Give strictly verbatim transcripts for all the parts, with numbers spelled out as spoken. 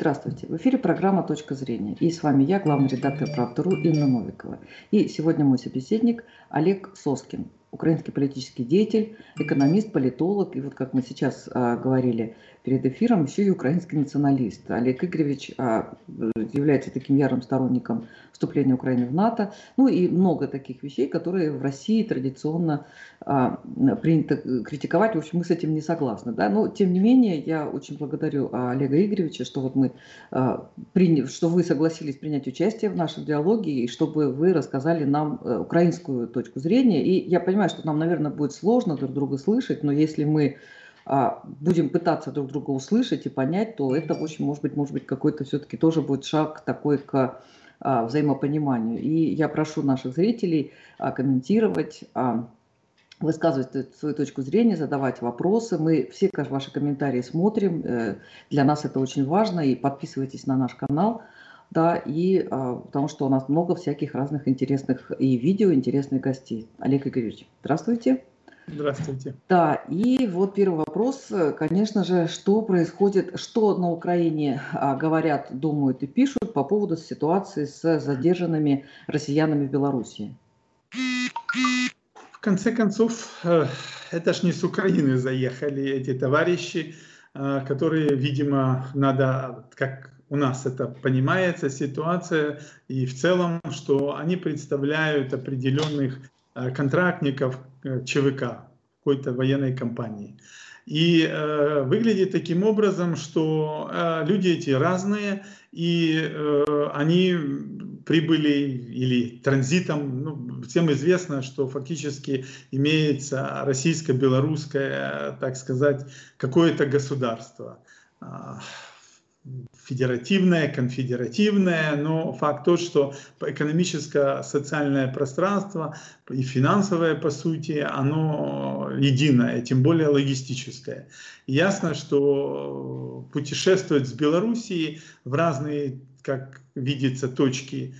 Здравствуйте, в эфире программа «Точка зрения». И с вами я, главный редактор «Правда.ру» Инна Новикова. И сегодня мой собеседник Олег Соскин, украинский политический деятель, экономист, политолог. И вот как мы сейчас а, говорили перед эфиром, еще и украинский националист. Олег Игоревич а, является таким ярым сторонником вступления Украины в НАТО. Ну и много таких вещей, которые в России традиционно а, принято критиковать. В общем, мы с этим не согласны. Да? Но тем не менее, я очень благодарю Олега Игоревича, что, вот мы, а, при, что вы согласились принять участие в нашем диалоге и чтобы вы рассказали нам а, украинскую точку зрения. И я понимаю, что нам, наверное, будет сложно друг друга слышать, но если мы а, будем пытаться друг друга услышать и понять, то это, в общем, может быть, может быть, какой-то все-таки тоже будет шаг такой к а, взаимопониманию. И я прошу наших зрителей а, комментировать, а, высказывать свою точку зрения, задавать вопросы. Мы все ваши комментарии смотрим, э, для нас это очень важно, и подписывайтесь на наш канал. Да, и а, потому что у нас много всяких разных интересных и видео, интересных гостей. Олег Игоревич, здравствуйте. Здравствуйте. Да, и вот первый вопрос, конечно же, что происходит, что на Украине а, говорят, думают и пишут по поводу ситуации с задержанными россиянами в Беларуси? В конце концов, это ж не с Украины заехали эти товарищи, которые, видимо, надо как... У нас это понимается ситуация, и в целом, что они представляют определенных контрактников ЧВК, какой-то военной компании. И э, выглядит таким образом, что э, люди эти разные, и э, они прибыли или транзитом, ну, всем известно, что фактически имеется российско-белорусское, так сказать, какое-то государство. Федеративное, конфедеративное, но факт тот, что экономическое, социальное пространство и финансовое, по сути, оно единое, тем более логистическое. Ясно, что путешествовать с Белоруссией в разные, как видится, точки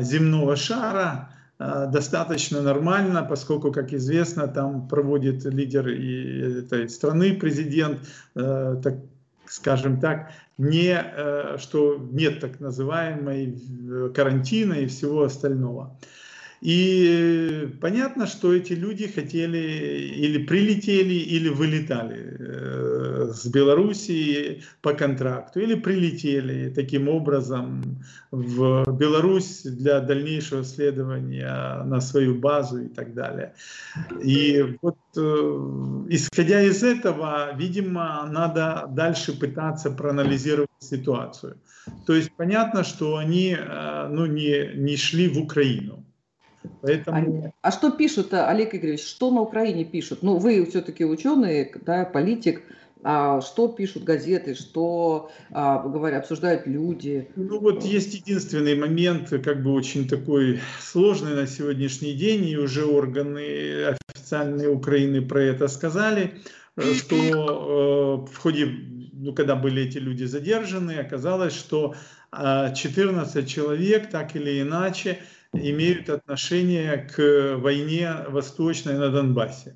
земного шара достаточно нормально, поскольку, как известно, там проводит лидер этой страны, президент, так, скажем так, не, что нет так называемой карантина и всего остального. И понятно, что эти люди хотели или прилетели, или вылетали с Белоруссии по контракту, или прилетели таким образом в Беларусь для дальнейшего следования на свою базу и так далее. И вот исходя из этого, видимо, надо дальше пытаться проанализировать ситуацию. То есть понятно, что они, ну, не, не шли в Украину. Поэтому... А, а что пишут, Олег Игоревич, что на Украине пишут? Ну, вы все-таки ученый, да, политик. А что пишут газеты, что а, говорят, обсуждают люди? Ну вот есть единственный момент, как бы очень такой сложный на сегодняшний день, и уже органы официальные Украины про это сказали, что э, в ходе, ну, когда были эти люди задержаны, оказалось, что э, четырнадцать человек так или иначе имеют отношение к войне восточной на Донбассе.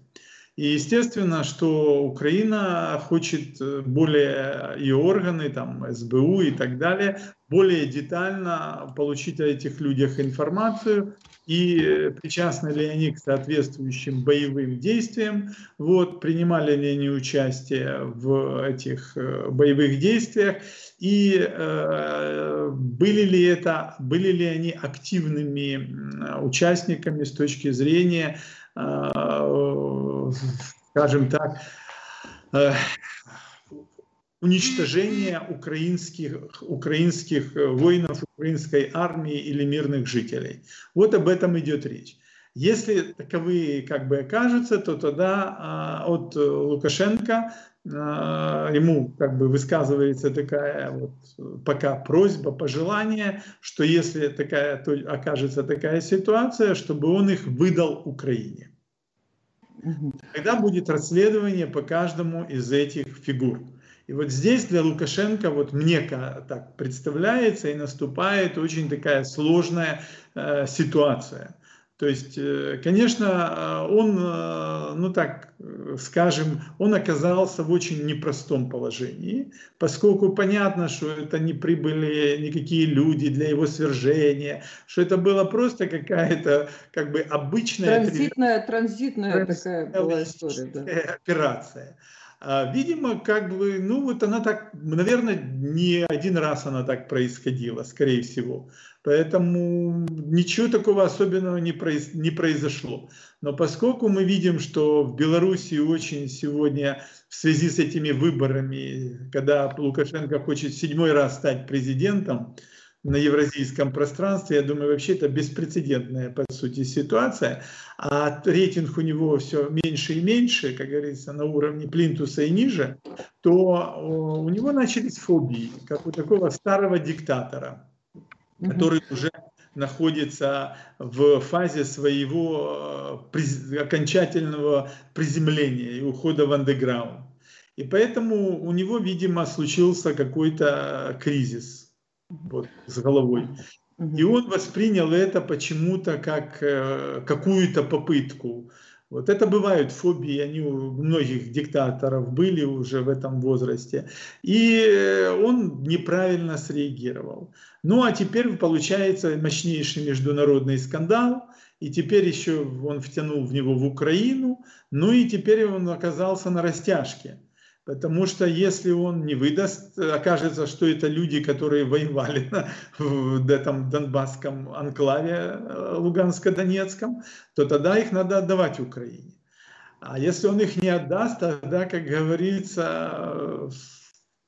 И естественно, что Украина хочет более, и органы, там, эс бэ у и так далее, более детально получить о этих людях информацию и причастны ли они к соответствующим боевым действиям, вот, принимали ли они участие в этих боевых действиях и э, были ли это, были ли они активными участниками с точки зрения, э, скажем так, э, уничтожение украинских, украинских воинов, украинской армии или мирных жителей. Вот об этом идет речь. Если таковые как бы окажутся, то тогда э, от Лукашенко э, ему как бы высказывается такая вот пока просьба, пожелание, что если такая, то окажется такая ситуация, чтобы он их выдал Украине. Тогда будет расследование по каждому из этих фигур. И вот здесь для Лукашенко, вот мне так представляется, и наступает очень такая сложная э, ситуация. То есть, конечно, он, ну так скажем, он оказался в очень непростом положении, поскольку понятно, что это не прибыли никакие люди для его свержения, что это было просто какая-то как бы обычная транзитная, транзитная такая была история, да. Операция. Видимо, как бы, ну вот она так, наверное, не один раз она так происходила, скорее всего. Поэтому ничего такого особенного не произ... не произошло. Но поскольку мы видим, что в Беларуси очень сегодня в связи с этими выборами, когда Лукашенко хочет седьмой раз стать президентом на евразийском пространстве, я думаю, вообще это беспрецедентная, по сути, ситуация. А рейтинг у него все меньше и меньше, как говорится, на уровне плинтуса и ниже, то у него начались фобии, как у такого старого диктатора, который уже находится в фазе своего окончательного приземления и ухода в андеграунд. И поэтому у него, видимо, случился какой-то кризис. Вот, с головой. И он воспринял это почему-то как э, какую-то попытку. Вот это бывают фобии, они у многих диктаторов были уже в этом возрасте. И он неправильно среагировал. Ну а теперь получается мощнейший международный скандал. И теперь еще он втянул в него в Украину. Ну и теперь он оказался на растяжке. Потому что если он не выдаст, окажется, что это люди, которые воевали на, в этом Донбасском анклаве Луганско-Донецком, то тогда их надо отдавать Украине. А если он их не отдаст, тогда, как говорится,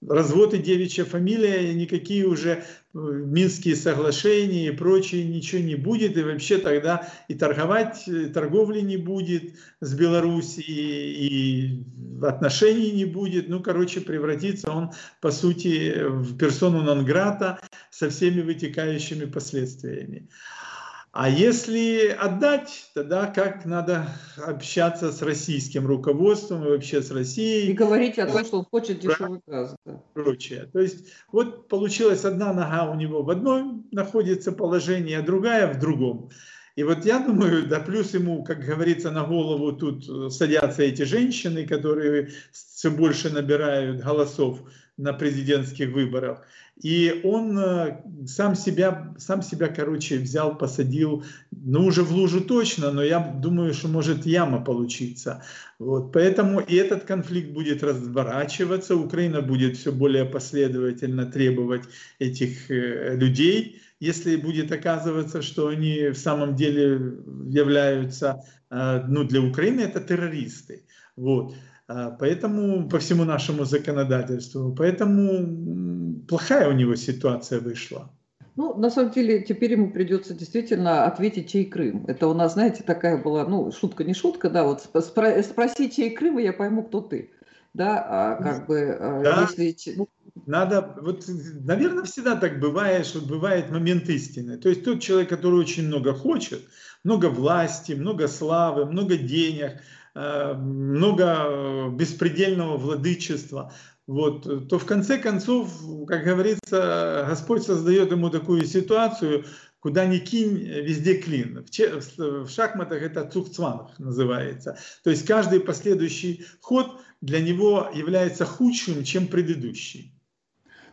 развод и девичья фамилия, никакие уже Минские соглашения и прочее ничего не будет, и вообще тогда и торговать, и торговли не будет с Беларусью, и отношений не будет. Ну, короче, превратится он, по сути, в персону нон-грата со всеми вытекающими последствиями. А если отдать, тогда как надо общаться с российским руководством и вообще с Россией. И говорить о том, что он хочет дешевый газ. Да. Прочее. То есть вот получилось, одна нога у него в одном находится положении, а другая в другом. И вот я думаю, да плюс ему, как говорится, на голову тут садятся эти женщины, которые все больше набирают голосов на президентских выборах. И он сам себя, сам себя, короче, взял, посадил, ну, уже в лужу точно, но я думаю, что может яма получиться. Вот. Поэтому и этот конфликт будет разворачиваться, Украина будет все более последовательно требовать этих людей, если будет оказываться, что они в самом деле являются, ну, для Украины это террористы. Вот. Поэтому по всему нашему законодательству, поэтому плохая у него ситуация вышла. Ну, на самом деле, теперь ему придется действительно ответить, чей Крым. Это у нас, знаете, такая была, ну, шутка не шутка, да, вот спро- спроси, чей Крым, и я пойму, кто ты. Да, а как бы, да, если... Надо, вот, наверное, всегда так бывает, что бывает момент истины. То есть тот человек, который очень много хочет, много власти, много славы, много денег, много беспредельного владычества, вот, то в конце концов, как говорится, Господь создает ему такую ситуацию, куда ни кинь, везде клин. В шахматах это цугцванг называется. То есть каждый последующий ход для него является худшим, чем предыдущий.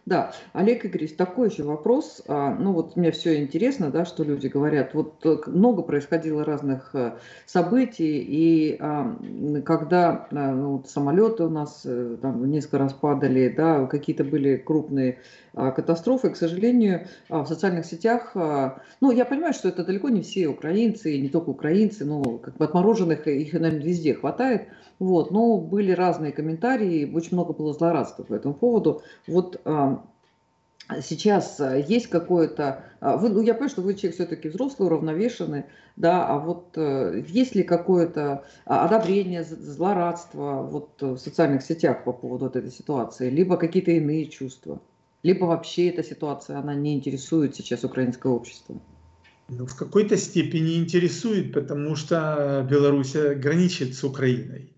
Да, Олег Игоревич, такой же вопрос. Ну вот мне все интересно, да, что люди говорят. Вот много происходило разных событий, и когда ну, вот самолеты у нас там несколько раз падали, да, какие-то были крупные катастрофы, к сожалению, в социальных сетях, ну я понимаю, что это далеко не все украинцы, и не только украинцы, но как бы отмороженных их, наверное, везде хватает. Вот, но были разные комментарии, очень много было злорадства по этому поводу. Вот а, сейчас есть какое-то... А, вы, ну, я понимаю, что вы человек все-таки взрослый, уравновешенный, да, а вот а, есть ли какое-то одобрение, злорадство вот, в социальных сетях по поводу вот этой ситуации, либо какие-то иные чувства, либо вообще эта ситуация, она не интересует сейчас украинское общество? Ну, в какой-то степени интересует, потому что Беларусь граничит с Украиной.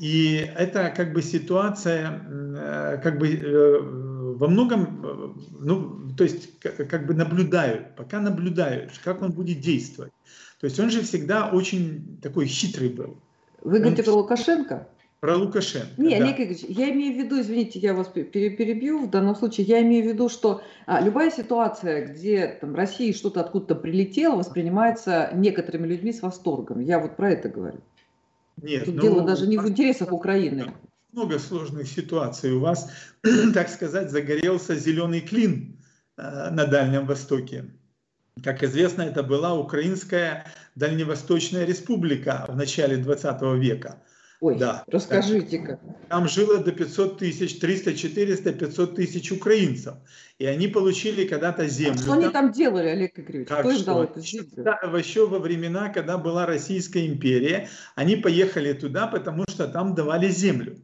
И это как бы ситуация, как бы во многом, ну, то есть как бы наблюдают, пока наблюдают, как он будет действовать. То есть он же всегда очень такой хитрый был. Вы говорите он... про Лукашенко? Про Лукашенко. Не, да. Олег Игоревич, я имею в виду, извините, я вас перебью, в данном случае, я имею в виду, что а, любая ситуация, где там, России что-то откуда-то прилетело, воспринимается некоторыми людьми с восторгом. Я вот про это говорю. Нет, Тут ну, дело даже не в интересах Украины. Много сложных ситуаций. У вас, так сказать, загорелся зеленый клин э, на Дальнем Востоке. Как известно, это была Украинская Дальневосточная Республика в начале двадцатого века. Ой, да. Расскажите-ка. Там жило до пятисот тысяч, триста-четыреста, пятьсот тысяч украинцев. И они получили когда-то землю. А что там... они там делали, Олег Игоревич? Как Кто им дал эту землю? Да, еще во времена, когда была Российская империя, они поехали туда, потому что там давали землю.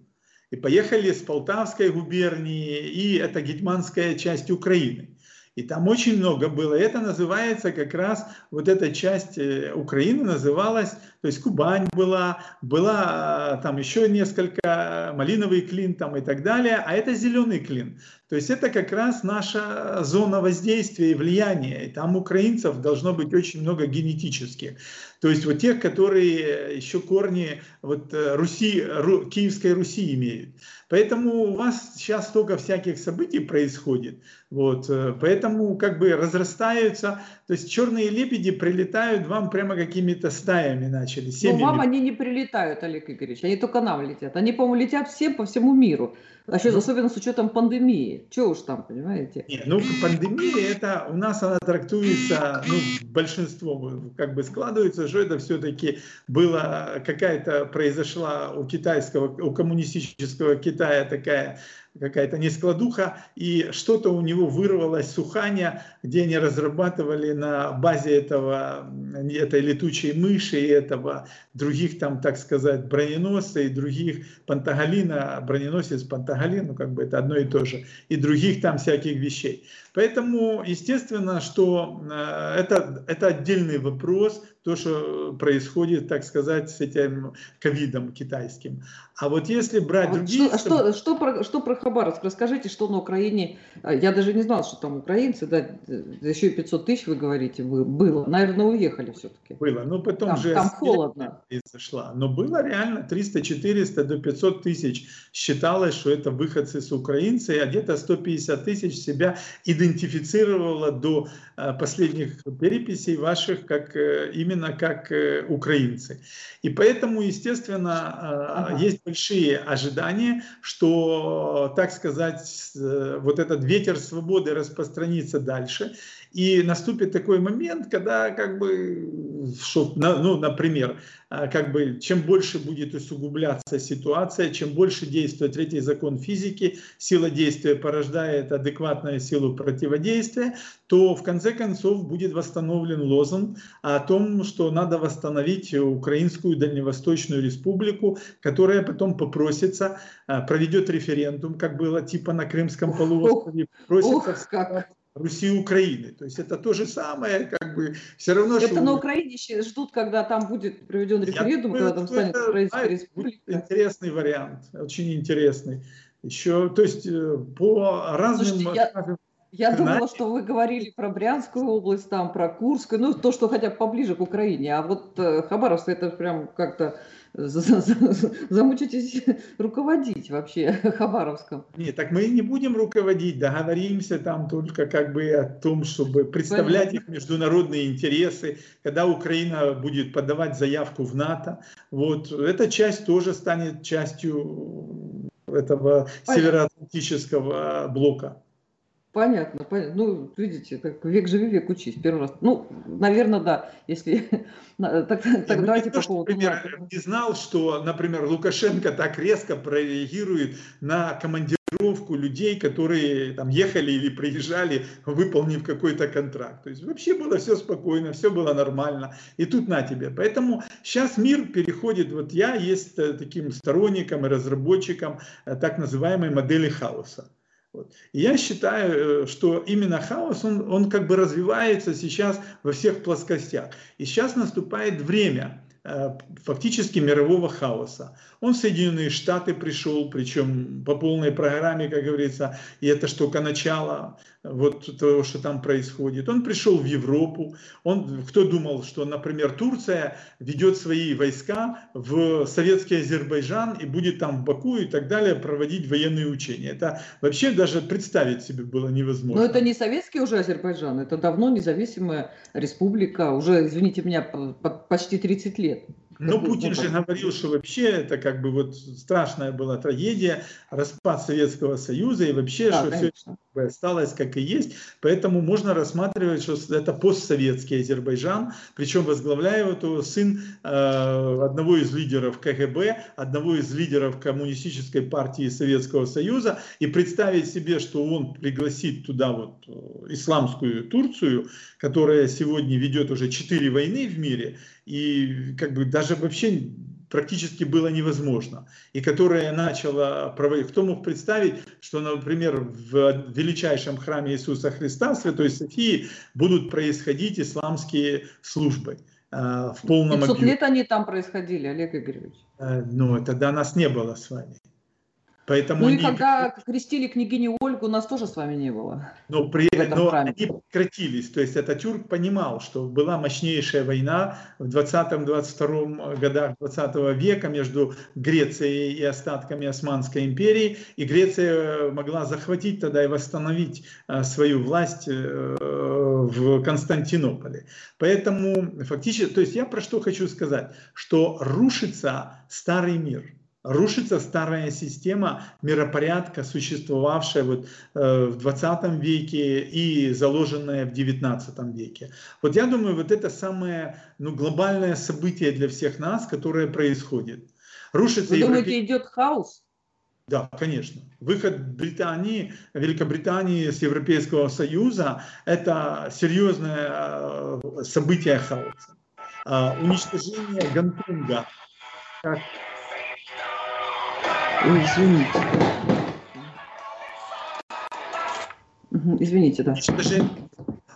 И поехали с Полтавской губернии, и это гетманская часть Украины. И там очень много было. Это называется как раз, вот эта часть Украины называлась, то есть Кубань была, была там еще несколько, малиновый клин там и так далее, а это зеленый клин. То есть это как раз наша зона воздействия и влияния. И там украинцев должно быть очень много генетических. То есть вот тех, которые еще корни вот Руси, Ру, Киевской Руси имеют. Поэтому у вас сейчас столько всяких событий происходит. Вот. Поэтому как бы разрастаются. То есть черные лебеди прилетают вам прямо какими-то стаями начали. Но вам они не прилетают, Олег Игоревич. Они только нам летят. Они, по-моему, летят всем по всему миру. Особенно с учетом пандемии. Чего уж там, понимаете? Нет, ну, пандемия, это у нас она трактуется, ну, большинством как бы складывается, что это все-таки была какая-то, произошла у китайского, у коммунистического Китая такая какая-то нескладуха, и что-то у него вырвалось с Уханя, где они разрабатывали на базе этого, этой летучей мыши, этого, других там, так сказать, броненосцев и других, Пантагалина, броненосец Пантагалин, ну как бы это одно и то же, и других там всяких вещей. Поэтому, естественно, что это, это отдельный вопрос, то, что происходит, так сказать, с этим ковидом китайским. А вот если брать а другие... Что, чтобы... что, что, про, что про Хабаровск? Расскажите, что на Украине... Я даже не знал, что там украинцы, да, еще и пятьсот тысяч, вы говорите, было. Наверное, уехали все-таки. Было, но потом там, же... Там холодно. Произошла. Но было реально триста-четыреста до пятисот тысяч. Считалось, что это выходцы с украинцы, а где-то сто пятьдесят тысяч себя идентифицировало до последних переписей ваших как именно именно как украинцы. И поэтому, естественно, ага. есть большие ожидания, что, так сказать, вот этот ветер свободы распространится дальше. И наступит такой момент, когда, как бы, что, ну, например, как бы, чем больше будет усугубляться ситуация, чем больше действует третий закон физики, сила действия порождает адекватную силу противодействия, то в конце концов будет восстановлен лозунг о том, что надо восстановить Украинскую Дальневосточную Республику, которая потом попросится, проведет референдум, как было типа на Крымском полуострове, просится... Руси и Украины. То есть это то же самое, как бы все равно... Это что... на Украине ждут, когда там будет проведен референдум, думаю, когда там станет Украинская республика. Интересный вариант, очень интересный. Еще, то есть по разным... Слушайте, я, скажем, я думала, что вы говорили про Брянскую область, там, про Курскую, ну то, что хотя бы поближе к Украине, а вот Хабаровск это прям как-то... Замучитесь руководить вообще Хабаровском. Нет, так мы не будем руководить, договоримся там только как бы о том, чтобы представлять их международные интересы, когда Украина будет подавать заявку в НАТО. Вот эта часть тоже станет частью этого североатлантического блока. Понятно, понятно. Ну, видите, как век живи, век учись. Первый раз. Ну, наверное, да. Если так, так давайте по поводу. Например, не знал, что, например, Лукашенко так резко прореагирует на командировку людей, которые там ехали или приезжали, выполнив какой-то контракт. То есть вообще было все спокойно, все было нормально. И тут на тебе. Поэтому сейчас мир переходит. Вот я есть таким сторонником и разработчиком так называемой модели хаоса. Вот. Я считаю, что именно хаос, он, он как бы развивается сейчас во всех плоскостях. И сейчас наступает время фактически мирового хаоса. Он в Соединенные Штаты пришел, причем по полной программе, как говорится, и это ж только начало вот того, что там происходит. Он пришел в Европу. Он, кто думал, что, например, Турция ведет свои войска в советский Азербайджан и будет там в Баку и так далее проводить военные учения. Это вообще даже представить себе было невозможно. Но это не советский уже Азербайджан, это давно независимая республика, уже, извините меня, почти тридцать лет. Но Путин же говорил, что вообще это как бы вот страшная была трагедия, распад Советского Союза и вообще, да, что конечно. Все осталось как и есть. Поэтому можно рассматривать, что это постсоветский Азербайджан, причем возглавляет его сын э, одного из лидеров КГБ, одного из лидеров Коммунистической партии Советского Союза. И представить себе, что он пригласит туда вот исламскую Турцию, которая сегодня ведет уже четыре войны в мире, и как бы даже вообще практически было невозможно. И которая начала проводить... Кто мог представить, что, например, в величайшем храме Иисуса Христа, Святой Софии, будут происходить исламские службы э, в полном объеме. пятьсот лет они там происходили, Олег Игоревич. Э, ну, тогда нас не было с вами. Поэтому ну и они... когда крестили княгиню Ольгу, нас тоже с вами не было. Но, при... Но они прекратились. То есть Ататюрк понимал, что была мощнейшая война в двадцатом — двадцать втором годах двадцатого века между Грецией и остатками Османской империи. И Греция могла захватить тогда и восстановить свою власть в Константинополе. Поэтому фактически, то есть я про что хочу сказать, что рушится старый мир. Рушится старая система миропорядка, существовавшая вот, э, в двадцатом веке и заложенная в девятнадцатом веке. Вот я думаю, вот это самое ну, глобальное событие для всех нас, которое происходит. Рушится. Вы думаете, европей... идет хаос? Да, конечно. Выход Британии, Великобритании с Европейского Союза – это серьезное событие хаоса. Э, уничтожение Гонконга. Как... Ой, извините. Извините, да. Уничтожение,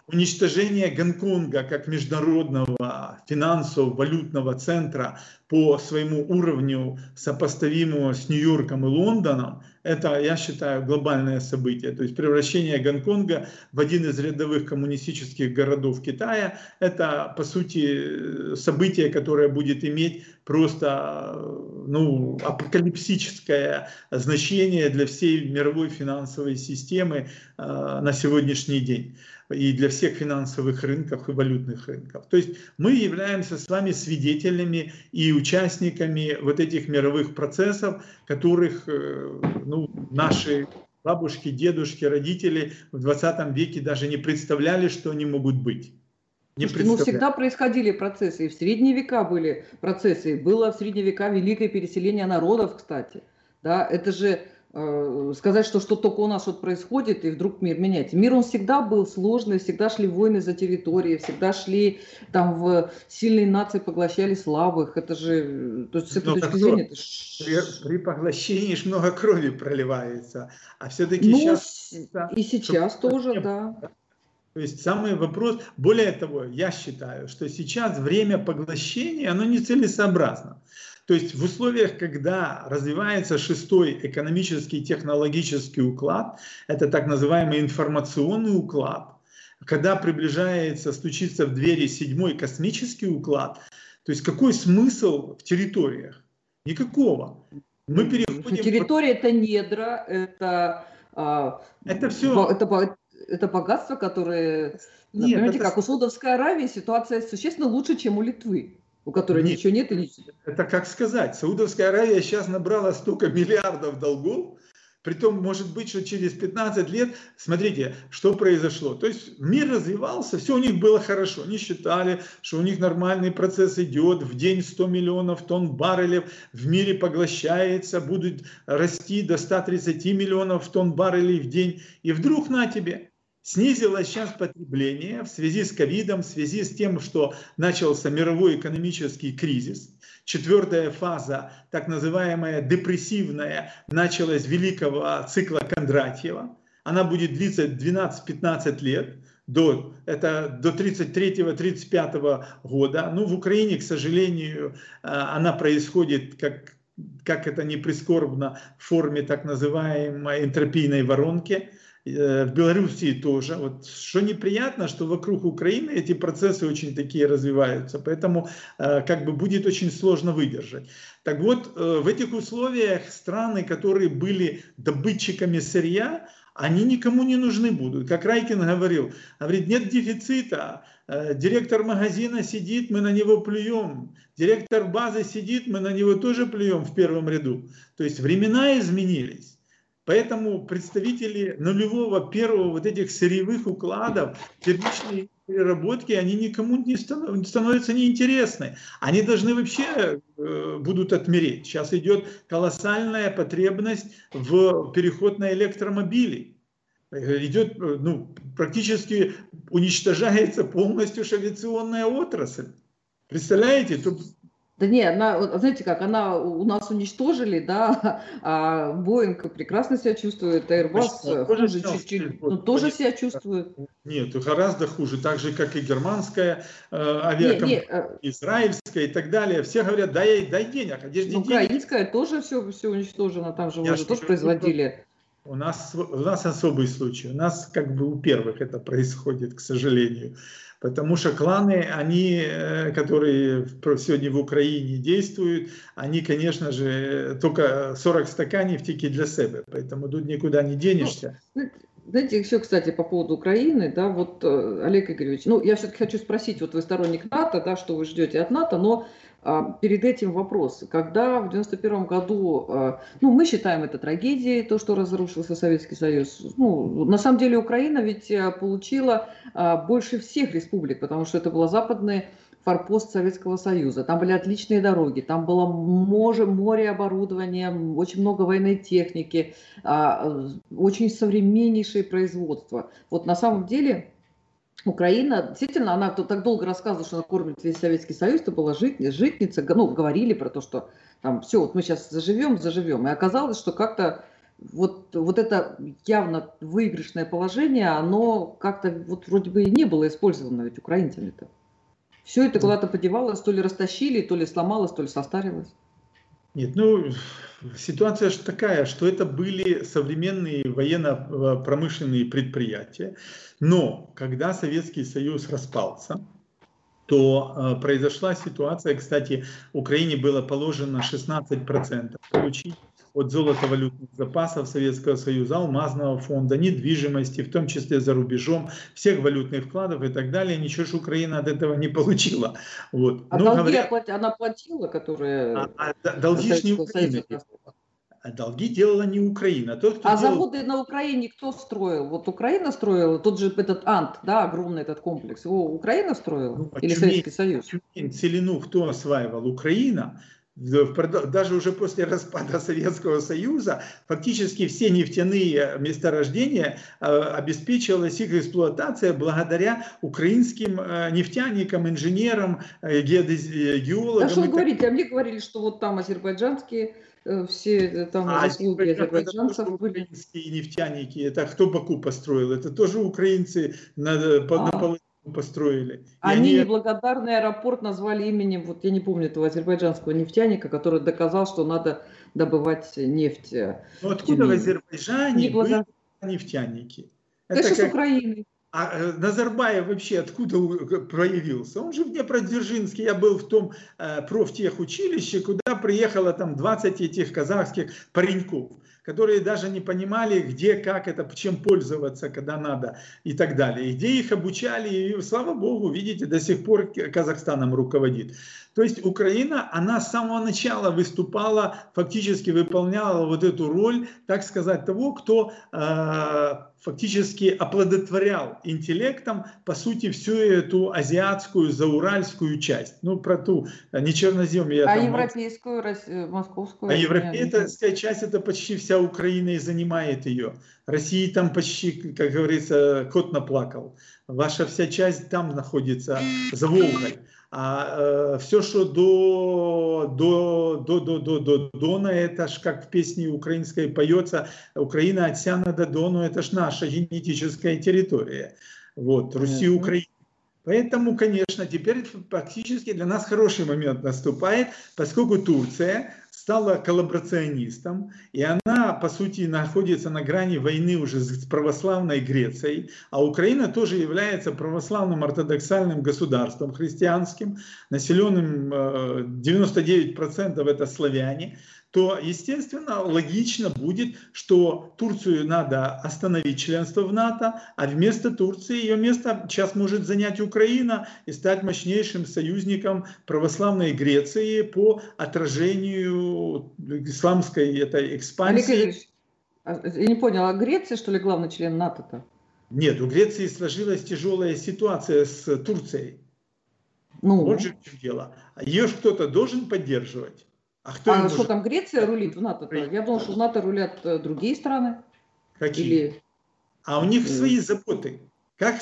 уничтожение Гонконга как международного финансово-валютного центра по своему уровню, сопоставимого с Нью-Йорком и Лондоном, это, я считаю, глобальное событие. То есть превращение Гонконга в один из рядовых коммунистических городов Китая, это, по сути, событие, которое будет иметь просто ну, апокалипсическое значение для всей мировой финансовой системы э, на сегодняшний день и для всех финансовых рынков и валютных рынков. То есть мы являемся с вами свидетелями и участниками вот этих мировых процессов, которых э, ну, наши бабушки, дедушки, родители в двадцатом веке даже не представляли, что они могут быть. Не ну, всегда происходили процессы, и в средние века были процессы, было в средние века великое переселение народов, кстати. Да, это же э, сказать, что что только у нас вот происходит, и вдруг мир меняется. Мир, он всегда был сложный, всегда шли войны за территории, всегда шли, там, в сильные нации поглощали слабых. Это же, то есть, с этой точки зрения... Это... При, при поглощении ж много крови проливается, а все-таки ну, сейчас... И сейчас тоже, да. То есть самый вопрос, более того, я считаю, что сейчас время поглощения, оно нецелесообразно. То есть в условиях, когда развивается шестой экономический и технологический уклад, это так называемый информационный уклад, когда приближается, стучится в двери седьмой космический уклад, то есть какой смысл в территориях? Никакого. Мы переходим... Территория — это недра, это... Это все... Это... Это богатство, которое, нет, понимаете, это... как у Саудовской Аравии ситуация существенно лучше, чем у Литвы, у которой нет, ничего нет и ничего. Это как сказать, Саудовская Аравия сейчас набрала столько миллиардов долгов, притом может быть, что через пятнадцать лет, смотрите, что произошло. То есть мир развивался, все у них было хорошо, они считали, что у них нормальный процесс идет, в день сто миллионов тонн баррелей в мире поглощается, будут расти до ста тридцати миллионов тонн баррелей в день, и вдруг на тебе. Снизилось сейчас потребление в связи с ковидом, в связи с тем, что начался мировой экономический кризис. Четвертая фаза, так называемая депрессивная, началась великого цикла Кондратьева. Она будет длиться двенадцать-пятнадцать лет. до, это до тридцать третьего — тридцать пятого года. Ну, в Украине, к сожалению, она происходит, как, как это не прискорбно, в форме так называемой энтропийной воронки. В Белоруссии тоже. Вот, что неприятно, что вокруг Украины эти процессы очень такие развиваются, поэтому как бы будет очень сложно выдержать. Так вот, в этих условиях страны, которые были добытчиками сырья, они никому не нужны будут. Как Райкин говорил, говорит, нет дефицита, директор магазина сидит, мы на него плюем, директор базы сидит, мы на него тоже плюем в первом ряду. То есть времена изменились. Поэтому представители нулевого, первого вот этих сырьевых укладов, первичные переработки, они никому не станов, становятся неинтересны. Они должны вообще э, будут отмереть. Сейчас идет колоссальная потребность в переход на электромобили. Идет, ну, практически уничтожается полностью авиационная отрасль. Представляете? Тут... Да не, она, знаете как, она у нас уничтожили, да, а Боинг прекрасно себя чувствует, Airbus Значит, хуже, тоже, чуть-чуть, но тоже себя чувствует. Нет, гораздо хуже, так же, как и германская э, авиакомпания, израильская и так далее. Все говорят, дай, дай денег, а где же деньги? Украинская тоже все, все уничтожено, там же уже тоже производили. У нас, у нас особый случай, у нас как бы у первых это происходит, к сожалению. Потому что кланы, они, которые сегодня в Украине действуют, они, конечно же, только сорок стаканів тільки для себе, поэтому тут никуда не денешься. Ну, знаете, еще, кстати, по поводу Украины, да, вот, Олег Игоревич, ну, я все-таки хочу спросить, вот вы сторонник НАТО, да, что вы ждете от НАТО, но а, перед этим вопрос, когда в девяносто первом году, а, ну, мы считаем это трагедией, то, что разрушился Советский Союз, ну, на самом деле Украина ведь получила а, больше всех республик, потому что это была западная форпост Советского Союза, там были отличные дороги, там было море, море оборудования, очень много военной техники, очень современнейшее производство. Вот на самом деле Украина, действительно, она так долго рассказывала, что она кормит весь Советский Союз, это была житница, ну, говорили про то, что там все, вот мы сейчас заживем, заживем, и оказалось, что как-то Вот, вот это явно выигрышное положение, оно как-то вот вроде бы и не было использовано ведь украинцами-то. Все это куда-то подевалось, то ли растащили, то ли сломалось, то ли состарилось. Нет, ну ситуация же такая, что это были современные военно-промышленные предприятия, но когда Советский Союз распался, то э, произошла ситуация, кстати, Украине было положено шестнадцать процентов получить от золотовалютных запасов Советского Союза, алмазного фонда, недвижимости, в том числе за рубежом, всех валютных вкладов и так далее. Ничего же Украина от этого не получила. Вот. А ну, долги говоря... оплат... она платила, которые... А, а, долги не Украина. А долги делала не Украина. Тот, кто а делал... заводы на Украине кто строил? Вот Украина строила, тот же этот Ант, да, огромный этот комплекс, его Украина строила? Ну, а или Тюмень, Советский Союз? Тюмень, целину кто осваивал? Украина. Даже уже после распада Советского Союза фактически все нефтяные месторождения обеспечивалась их эксплуатация благодаря украинским нефтяникам, инженерам, геологам. Да что вы говорите? А мне говорили, что вот там азербайджанские все там а услуги азербайджанцев были. Украинские нефтяники, это кто Баку построил? Это тоже украинцы на, на полу построили. Они, они неблагодарный аэропорт назвали именем, вот я не помню этого азербайджанского нефтяника, который доказал, что надо добывать нефть. Но откуда в Азербайджане были нефтяники? Конечно, это как... с Украины. А Назарбаев вообще откуда проявился? Он же в Днепродзержинске. Я был в том э, профтехучилище, куда приехало там двадцать этих казахских пареньков, которые даже не понимали, где, как это, чем пользоваться, когда надо и так далее. И где их обучали, и, слава богу, видите, до сих пор Казахстаном руководит. То есть Украина, она с самого начала выступала, фактически выполняла вот эту роль, так сказать, того, кто... Э, фактически оплодотворял интеллектом, по сути, всю эту азиатскую, зауральскую часть. Ну, про ту, не черноземье. Я а там, европейскую, Россию, московскую? А европейская часть, это почти вся Украина и занимает ее. России там почти, как говорится, кот наплакал. Ваша вся часть там находится, за Волгой. А э, все, что до, до, до, до, до, до Дона, это ж как в песне украинской поется, Украина от Сяна до Дону, это ж наша генетическая территория. вот, Руси и Украины. Поэтому, конечно, теперь практически для нас хороший момент наступает, поскольку Турция стала коллаборационистом, и она, по сути, находится на грани войны уже с православной Грецией, а Украина тоже является православным ортодоксальным государством христианским, населенным девяносто девять процентов это славяне, то, естественно, логично будет, что Турцию надо остановить членство в НАТО, а вместо Турции ее место сейчас может занять Украина и стать мощнейшим союзником православной Греции по отражению исламской этой экспансии. Олег Игоревич, я не понял, а Греция, что ли, главный член НАТО-то? Нет, у Греции сложилась тяжелая ситуация с Турцией. Ну. Вот же дело. Ее же кто-то должен поддерживать. А, кто а что может... там Греция рулит в НАТО? -то? Я думал, что в НАТО рулят другие страны. Какие? Или... А у них свои заботы. Как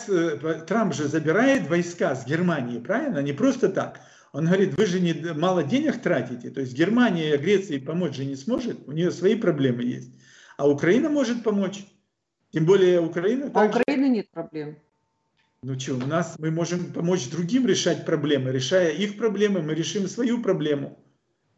Трамп же забирает войска с Германии, правильно? Не просто так. Он говорит, вы же не... мало денег тратите. То есть Германия Греции помочь же не сможет. У нее свои проблемы есть. А Украина может помочь. Тем более Украина... А также... Украины нет проблем. Ну что, у нас мы можем помочь другим решать проблемы. Решая их проблемы, мы решим свою проблему.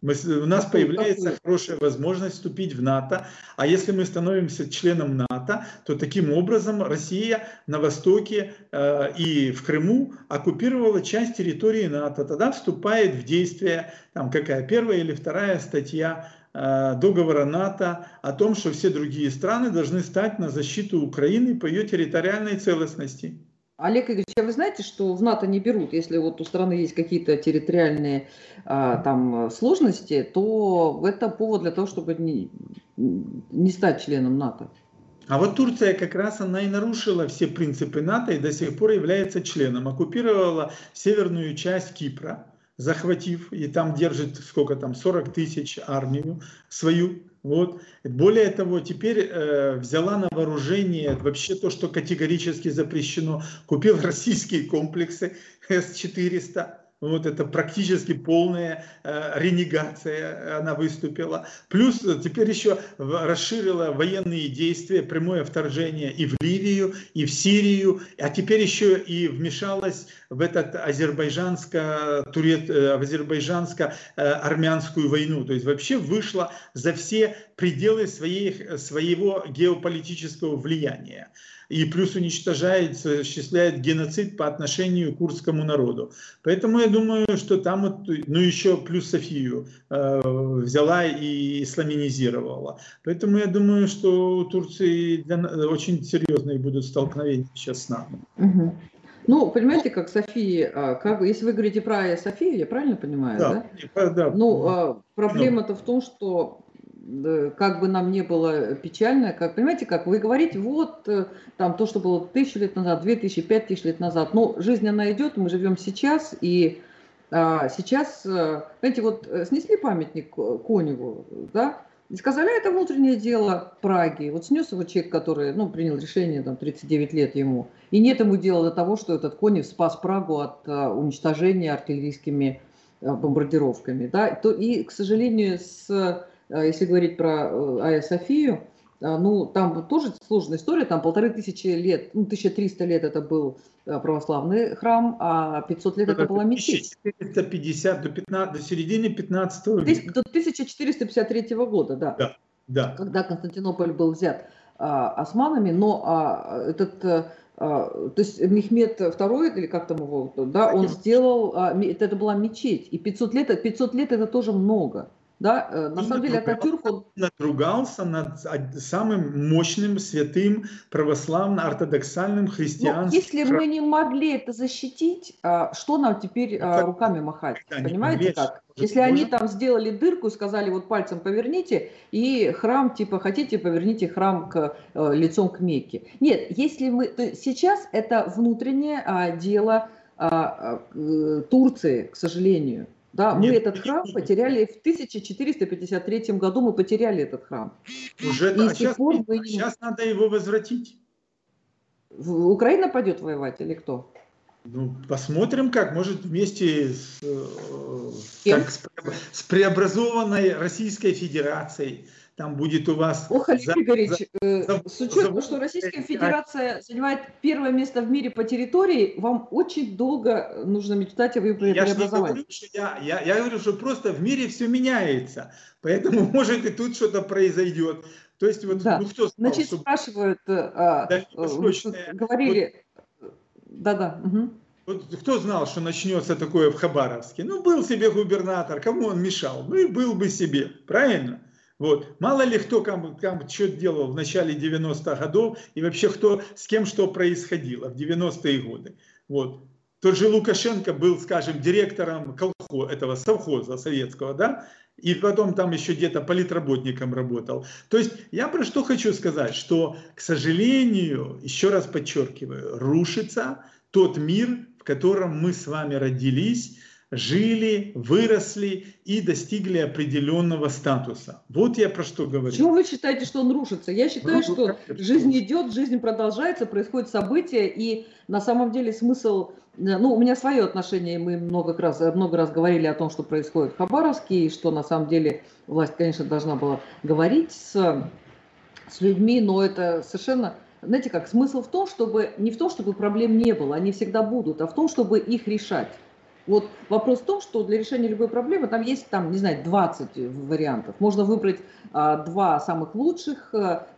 Мы, у нас появляется хорошая возможность вступить в НАТО, а если мы становимся членом НАТО, то таким образом Россия на Востоке э, и в Крыму оккупировала часть территории НАТО. Тогда вступает в действие, там какая первая или вторая статья э, договора НАТО о том, что все другие страны должны стать на защиту Украины по ее территориальной целостности. Олег Игоревич, а вы знаете, что в НАТО не берут, если вот у страны есть какие-то территориальные а, там, сложности, то это повод для того, чтобы не, не стать членом НАТО. А вот Турция как раз она и нарушила все принципы НАТО и до сих пор является членом. Оккупировала северную часть Кипра, захватив, и там держит сколько там, сорок тысяч армию свою. Вот. Более того, теперь э, взяла на вооружение вообще то, что категорически запрещено. Купил российские комплексы эс четыреста. Вот это практически полная э, ренегация она выступила. Плюс теперь еще расширила военные действия, прямое вторжение и в Ливию, и в Сирию. А теперь еще и вмешалась в этот азербайджанско-армянскую войну. То есть вообще вышла за все пределы своих, своего геополитического влияния. И плюс уничтожает, осуществляет геноцид по отношению к курдскому народу. Поэтому я думаю, что там, вот, ну еще плюс Софию э, взяла и исламинизировала. Поэтому я думаю, что у Турции очень серьезные будут столкновения сейчас с нами. Угу. Ну, понимаете, как София, как, если вы говорите про Айя-Софию, я правильно понимаю, да? Да, да. Ну, э, проблема-то в том, что... как бы нам ни было печально, как, понимаете, как вы говорите, вот там то, что было тысячу лет назад, две тысячи, пять тысяч лет назад, но жизнь она идет, мы живем сейчас, и а, сейчас, знаете, вот снесли памятник Коневу, да, и сказали, а это внутреннее дело Праги, вот снес его человек, который, ну, принял решение, там, тридцать девять лет ему, и нет ему дела до того, что этот Конев спас Прагу от а, уничтожения артиллерийскими а, бомбардировками, да, то, и, к сожалению, с... Если говорить про Айя-Софию, ну, там тоже сложная история, там полторы тысячи лет, ну, тысяча триста лет это был православный храм, а пятьсот лет это, это была мечеть. тысяча четыреста пятьдесят до, пятнадцатого, до середины пятнадцатого века. До тысяча четыреста пятьдесят третьего года, да, да, да. Когда Константинополь был взят а, османами, но а, этот, а, то есть Мехмед второй, или как там его, да, он сделал, а, это была мечеть, и пятьсот лет, пятьсот лет это тоже много. Да, на самом деле Ататюрк он... надругался над самым мощным, святым, православно-ортодоксальным христианством. Если мы не могли это защитить, что нам теперь это руками махать? Понимаете как? Если может... они там сделали дырку и сказали, вот пальцем поверните, и храм, типа, хотите, поверните храм к, лицом к Мекке. Нет, если мы... То сейчас это внутреннее дело Турции, к сожалению. Да, нет, мы этот храм потеряли в тысяча четыреста пятьдесят третьем году, мы потеряли этот храм. Уже и а сейчас, мы... сейчас надо его возвратить. Украина пойдет воевать или кто? Ну, посмотрим как, может вместе с, как, с преобразованной Российской Федерацией. там будет у вас... Ох, Олег Игоревич, за, за, с учетом, за... что Российская Федерация занимает первое место в мире по территории, вам очень долго нужно мечтать о преобразовании. Я, я, я говорю, что просто в мире все меняется, поэтому, может, и тут что-то произойдет. То есть, вот, да. ну, кто сказал, Значит, что... спрашивают, а, да, говорили... Да-да, вот... угу. Вот кто знал, что начнется такое в Хабаровске? Ну, был себе губернатор, кому он мешал? Ну, и был бы себе, правильно? Вот. Мало ли кто там, там что делал в начале девяностых годов, и вообще кто, с кем что происходило в девяностые годы. Вот. Тот же Лукашенко был, скажем, директором колхоза, этого совхоза советского, да? И потом там еще где-то политработником работал. То есть я про что хочу сказать, что, к сожалению, еще раз подчеркиваю, рушится тот мир, в котором мы с вами родились, жили, выросли и достигли определенного статуса. Вот я про что говорю. Почему вы считаете, что он рушится? Я считаю, ну, что жизнь идет, жизнь продолжается, происходят события, и на самом деле смысл... Ну, у меня свое отношение, мы много раз, много раз говорили о том, что происходит в Хабаровске, и что на самом деле власть, конечно, должна была говорить с, с людьми, но это совершенно... Знаете как, смысл в том, чтобы... Не в том, чтобы проблем не было, они всегда будут, а в том, чтобы их решать. Вот вопрос в том, что для решения любой проблемы там есть, там, не знаю, двадцать вариантов. Можно выбрать а, два самых лучших,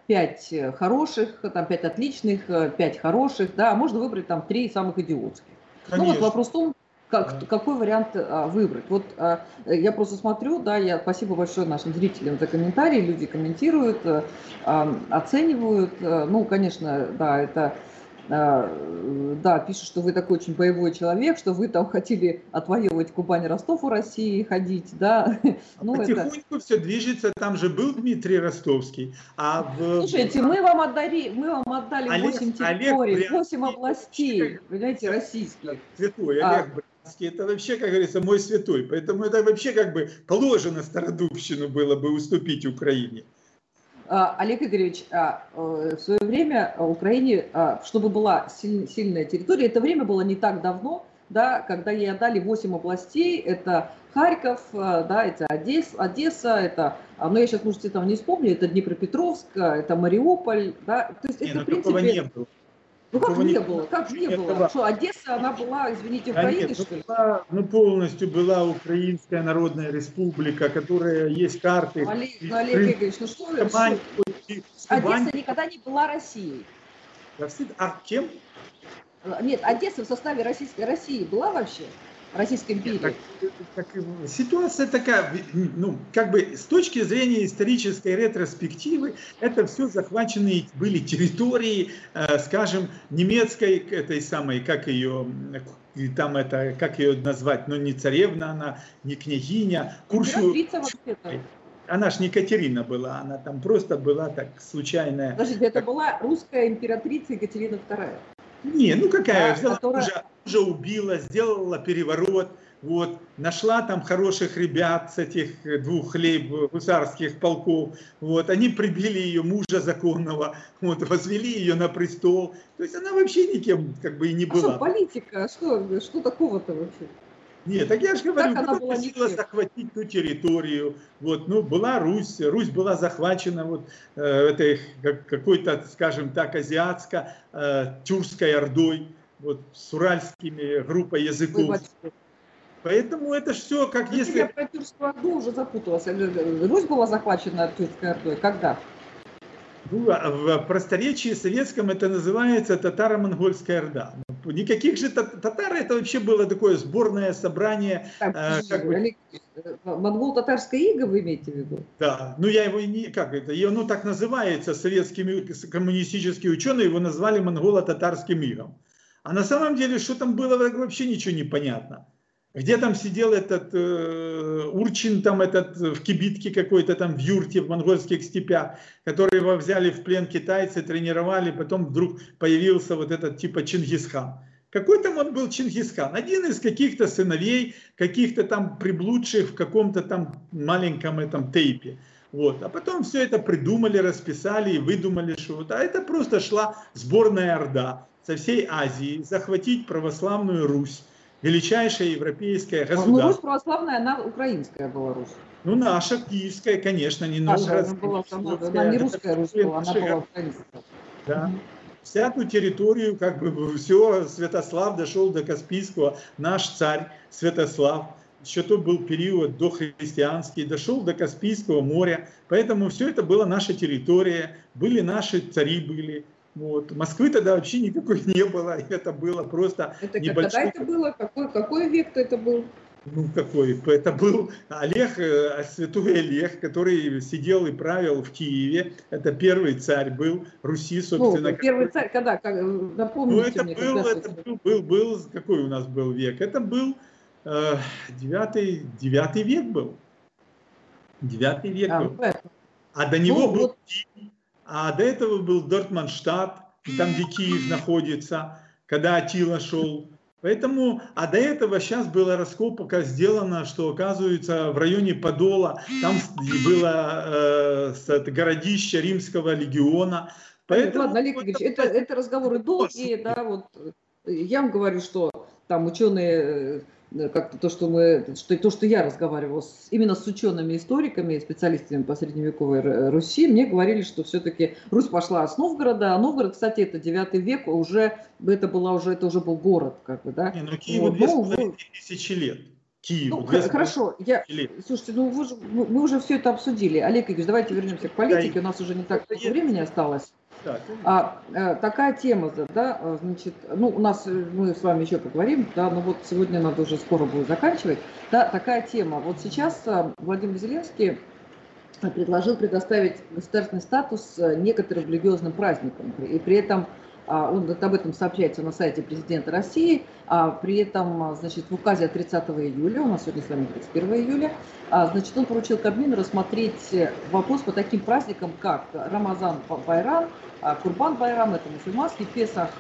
пять хороших, там, пять отличных, пять хороших, да, можно выбрать там три самых идиотских. Конечно. Ну вот вопрос в том, как, какой вариант а, выбрать. Вот а, я просто смотрю, да, я спасибо большое нашим зрителям за комментарии, люди комментируют, а, а, оценивают, а, ну, конечно, да, это... Да, пишут, что вы такой очень боевой человек, что вы там хотели отвоевывать Кубань, Ростов у России ходить, да. А ну, потихоньку это... все движется, там же был Дмитрий Ростовский. А в... Слушайте, мы вам отдали, мы вам отдали Олег, восемь территорий, восемь областей, понимаете, российских. Святой Олег Брянский, это вообще, как говорится, мой святой, поэтому это вообще как бы положено стародубщину было бы уступить Украине. Олег Игоревич, в свое время Украине, чтобы была сильная территория, это время было не так давно, да, когда ей отдали восемь областей, это Харьков, да, это Одесса, Одесса, это, ну я сейчас, можете, там не вспомню, это Днепропетровск, это Мариуполь, да, то есть не, это в принципе... Не было. Ну как не было, как не было, было. Что Одесса, она была, извините, Украине, а нет, что ли? Была, ну полностью была Украинская Народная Республика, которая есть карты. Ну, Олег, ну, Олег Игоревич, ну что вы, Кубань, Кубань. Одесса никогда не была Россией. А кем? Нет, Одесса в составе Российской России была вообще? Российской империи. Так, так, ситуация такая, ну, как бы с точки зрения исторической ретроспективы, это все захваченные были территории, э, скажем, немецкой, этой самой, как ее, там это, как ее назвать, ну, не царевна она, не княгиня, Куршу... Она ж не Екатерина была, она там просто была так случайная. Подождите, это так... была русская императрица Екатерина вторая. Не, ну какая, да, взяла, которая... уже, уже убила, сделала переворот, вот, нашла там хороших ребят с этих двух гусарских полков, вот, они прибили ее мужа законного, вот, возвели ее на престол, то есть она вообще никем как бы и не а была. Что, политика, что, что такого-то вообще? Нет, так я же говорю, она просила захватить ту территорию, вот, ну, была Русь, Русь была захвачена вот э, этой, как, какой-то, скажем так, азиатско-тюркской ордой, вот, с уральскими группой языков. Ой, поэтому это все, как но если... Я про тюркскую орду уже запуталась. Русь была захвачена тюркской ордой, когда? В просторечии советском это называется татаро-монгольская орда. Никаких же татар, это вообще было такое сборное собрание. Так, э, как бы... Монгол-татарское иго вы имеете в виду? Да, ну я его не... Как это? Оно так называется, советские коммунистические ученые его назвали монголо-татарским игом. А на самом деле, что там было, вообще ничего не понятно. Где там сидел этот э, Урчин, там этот в кибитке какой-то, там в юрте, в монгольских степях, которые его взяли в плен китайцы, тренировали, потом вдруг появился вот этот типа Чингисхан. Какой там он был Чингисхан? Один из каких-то сыновей, каких-то там приблудших в каком-то там маленьком этом тейпе. Вот. А потом все это придумали, расписали и выдумали, что вот, а это просто шла сборная орда со всей Азии захватить православную Русь. Величайшая европейская государство. Ну, Русь православная, она украинская была Русь. Ну, наша киевская, конечно, не наша, она была, она не русская, русская, она была украинская. Да. Вся эту территорию, как бы, все, Святослав дошел до Каспийского, наш царь Святослав, еще тот был период дохристианский, дошел до Каспийского моря, поэтому все это была наша территория, были наши цари, были. Вот. Москвы тогда вообще никакой не было, это было просто это небольшое... Когда это было? Какой, какой век-то это был? Ну, какой? Это был Олег, святой Олег, который сидел и правил в Киеве. Это первый царь был Руси, собственно. Ну, первый царь когда? Как, напомните ну, это мне, был, когда это был, был, был, какой у нас был век? Это был э, девятый, девятый век был. Девятый век а, был. Поэтому. А до него ну, был вот. Киев, а до этого был Дортманштадт, там, где Киев находится, когда Атила шел. Поэтому, а до этого сейчас была раскопка сделана, что оказывается в районе Подола, там было э, городище Римского легиона. Поэтому, ладно, Олег Игоревич, это, это, это разговоры долгие, да, вот я вам говорю, что там ученые, как-то то, что мы, что, то, что я разговаривала с, именно с учеными, историками, специалистами по средневековой Руси, мне говорили, что все-таки Русь пошла от Новгорода, а Новгород, кстати, это девятый век, уже это была уже это уже был город, как бы, да? Не, ну Киеву две с половиной тысячи лет. Киеву, ну, хорошо, я, слушайте, ну вы же, мы уже все это обсудили. Олег Игоревич, давайте вернемся к политике, у нас уже не так много времени осталось. А, такая тема, да, значит, ну, у нас, мы с вами еще поговорим, да, но вот сегодня надо уже скоро будет заканчивать, да, такая тема. Вот сейчас Владимир Зеленский предложил предоставить государственный статус некоторым религиозным праздникам, и при этом, он, об этом сообщается на сайте президента России, а при этом, значит, в указе от тридцатого июля, у нас сегодня с вами тридцать первое июля, значит, он поручил Кабмину рассмотреть вопрос по таким праздникам, как Рамазан Байрам, Курбан Байрам, это мусульманский, Песах,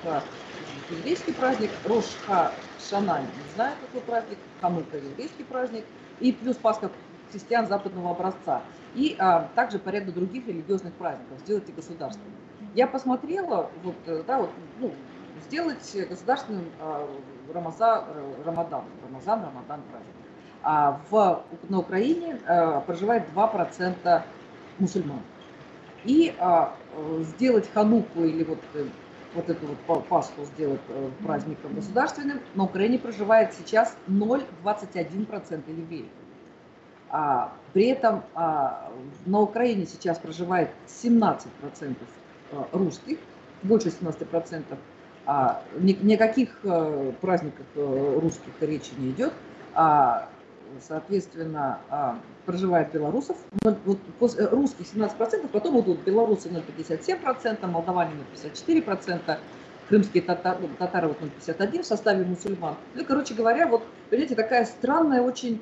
еврейский праздник, Рош ха-Шана, не знаю какой праздник, Ханука, еврейский праздник, и плюс Пасха христиан западного образца, и а, также по ряду других религиозных праздников, сделайте государственными. Я посмотрела, вот, да, вот, ну, сделать государственным э, Рамаза, э, Рамадан, Рамазан, Рамадан праздник. А в, на Украине э, проживает два процента мусульман. И э, сделать Хануку или вот, вот эту вот Пасху сделать э, праздником государственным, на Украине проживает сейчас ноль целых двадцать один сотых процента евреев. А, при этом а, на Украине сейчас проживает семнадцать процентов русских, больше семнадцати процентов, а, ни, ни о каких а, праздниках а, русских речи не идет, а, соответственно, а, проживает белорусов, но, вот, после, русских семнадцать процентов, потом идут белорусы ноль целых пятьдесят семь сотых процента, молдаване ноль целых пятьдесят четыре сотых процента, крымские татар, татары вот ноль целых пятьдесят один сотых процента в составе мусульман. Ну, короче говоря, вот, понимаете, такая странная очень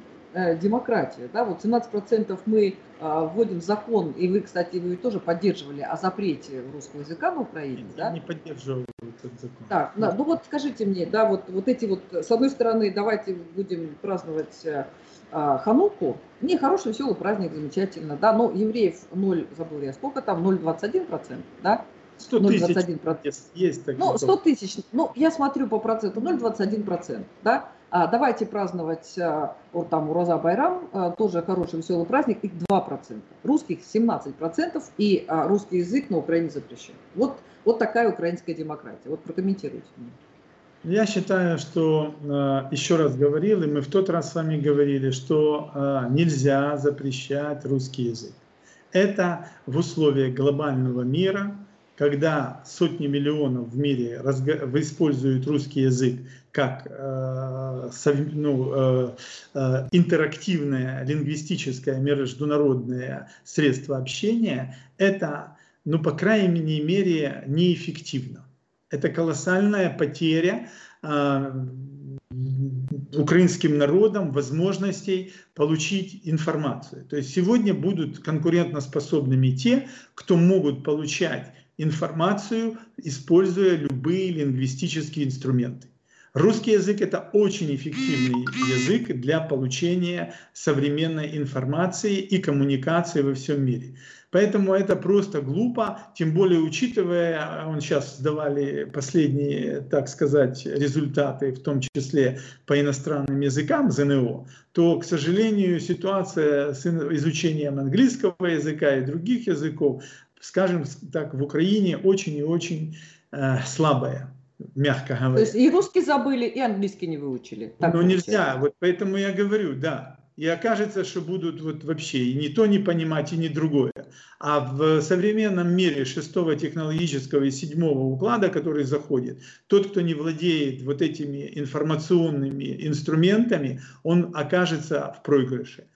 демократия, да, вот семнадцать процентов мы а, вводим закон, и вы, кстати, вы тоже поддерживали о запрете русского языка на Украине, я да? Не поддерживал этот закон. Так, да, ну вот скажите мне, да, вот, вот эти вот, с одной стороны, давайте будем праздновать а, Хануку, не хороший, веселый праздник, замечательно, да, но евреев ноль, забыл я, сколько там, ноль целых двадцать один сотых процента, да? ноль целых двадцать один сотых процента. Есть, есть такие. Ну, сто тысяч, ну, я смотрю по проценту, ноль целых двадцать один сотых процента, да? А, давайте праздновать а, вот там Ураза Байрам, а, тоже хороший веселый праздник, их два процента, русских семнадцать процентов, и а, русский язык на Украине запрещен. Вот, вот такая украинская демократия. Вот прокомментируйте. Я считаю, что, еще раз говорил, и мы в тот раз с вами говорили, что нельзя запрещать русский язык. Это в условиях глобального мира, когда сотни миллионов в мире используют русский язык как э, сов, ну, э, интерактивное лингвистическое международное средство общения, это, ну, по крайней мере, неэффективно. Это колоссальная потеря э, украинским народом возможностей получить информацию. То есть сегодня будут конкурентоспособными те, кто могут получать информацию, используя любые лингвистические инструменты. Русский язык — это очень эффективный язык для получения современной информации и коммуникации во всем мире. Поэтому это просто глупо, тем более учитывая, он сейчас сдавали последние, так сказать, результаты, в том числе по иностранным языкам ЗНО, то, к сожалению, ситуация с изучением английского языка и других языков, скажем так, в Украине очень и очень э, слабая. Мягко говоря. То есть и русский забыли, и английский не выучили. Ну нельзя, вот поэтому я говорю, да. И окажется, что будут вот вообще и ни то не понимать, и ни другое. А в современном мире шестого технологического и седьмого уклада, который заходит, тот, кто не владеет вот этими информационными инструментами, он окажется в проигрыше.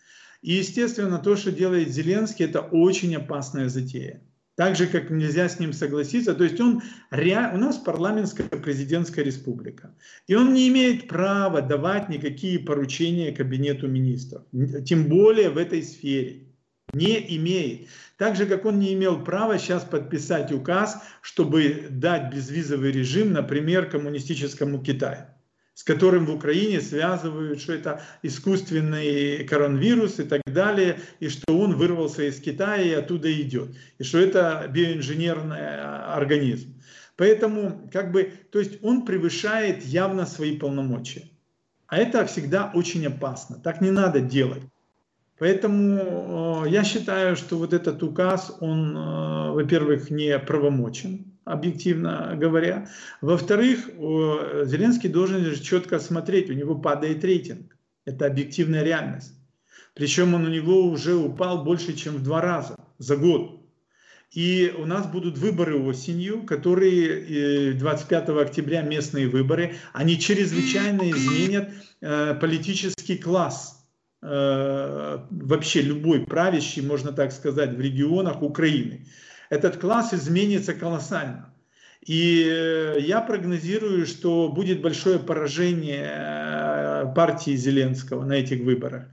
И, естественно, то, что делает Зеленский, это очень опасная затея. Так же, как нельзя с ним согласиться. То есть он, у нас парламентская президентская республика. И он не имеет права давать никакие поручения кабинету министров. Тем более в этой сфере. Не имеет. Так же, как он не имел права сейчас подписать указ, чтобы дать безвизовый режим, например, коммунистическому Китаю, с которым в Украине связывают, что это искусственный коронавирус и так далее, и что он вырвался из Китая и оттуда идет, и что это биоинженерный организм. Поэтому, как бы, то есть он превышает явно свои полномочия. А это всегда очень опасно, так не надо делать. Поэтому э, я считаю, что вот этот указ, он, э, во-первых, не правомочен, объективно говоря. Во-вторых, Зеленский должен четко смотреть, у него падает рейтинг. Это объективная реальность. Причем он у него уже упал больше, чем в два раза за год. И у нас будут выборы осенью, которые двадцать пятого октября, местные выборы, они чрезвычайно изменят политический класс. Вообще любой правящий, можно так сказать, в регионах Украины. Этот класс изменится колоссально. И я прогнозирую, что будет большое поражение партии Зеленского на этих выборах.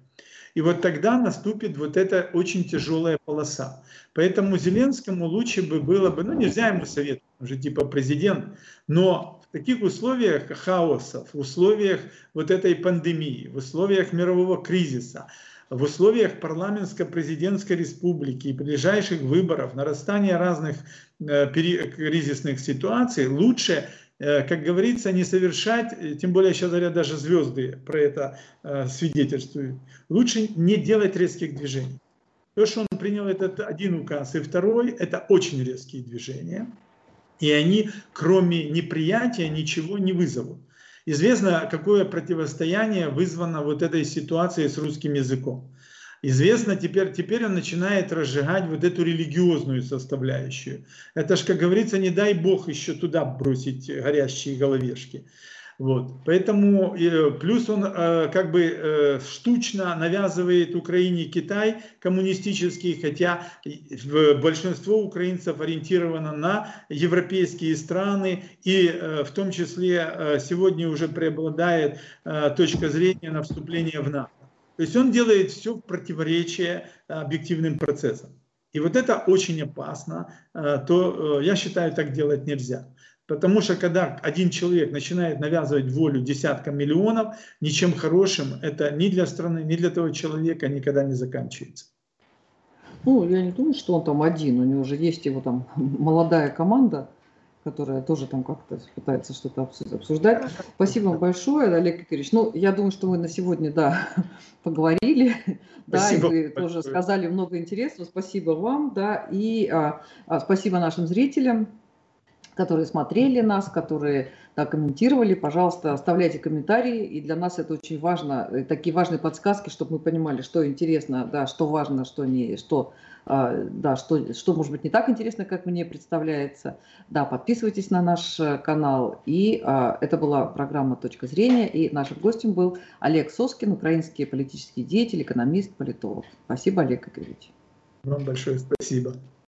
И вот тогда наступит вот эта очень тяжелая полоса. Поэтому Зеленскому лучше бы было бы, ну нельзя ему советовать, он же типа президент, но в таких условиях хаоса, в условиях вот этой пандемии, в условиях мирового кризиса, в условиях парламентско-президентской республики и ближайших выборов, нарастания разных э, кризисных ситуаций, лучше, э, как говорится, не совершать, тем более сейчас говорят, даже звезды про это э, свидетельствуют, лучше не делать резких движений. То, что он принял этот один указ и второй, это очень резкие движения, и они, кроме неприятия, ничего не вызовут. Известно, какое противостояние вызвано вот этой ситуацией с русским языком. Известно, теперь, теперь он начинает разжигать вот эту религиозную составляющую. Это же, как говорится, не дай бог еще туда бросить горящие головешки. Вот. Поэтому плюс он как бы штучно навязывает Украине Китай коммунистический, хотя большинство украинцев ориентировано на европейские страны, и в том числе сегодня уже преобладает точка зрения на вступление в НАТО. То есть он делает все в противоречие объективным процессам. И вот это очень опасно, то я считаю, так делать нельзя. Потому что когда один человек начинает навязывать волю десяткам миллионов, ничем хорошим это ни для страны, ни для того человека никогда не заканчивается. Ну, я не думаю, что он там один. У него уже есть его там молодая команда, которая тоже там как-то пытается что-то обсуждать. Спасибо вам большое, Олег Игоревич. Ну, я думаю, что мы на сегодня, да, поговорили. Да, и вы тоже сказали много интересного. Спасибо вам, да, и а, а, спасибо нашим зрителям, которые смотрели нас, которые да, комментировали. Пожалуйста, оставляйте комментарии. И для нас это очень важно. И такие важные подсказки, чтобы мы понимали, что интересно, да, что важно, что не, что, э, да, что, что может быть не так интересно, как мне представляется. Да, подписывайтесь на наш канал. И э, это была программа «Точка зрения». И нашим гостем был Олег Соскин, украинский политический деятель, экономист, политолог. Спасибо, Олег Игоревич. Вам большое спасибо.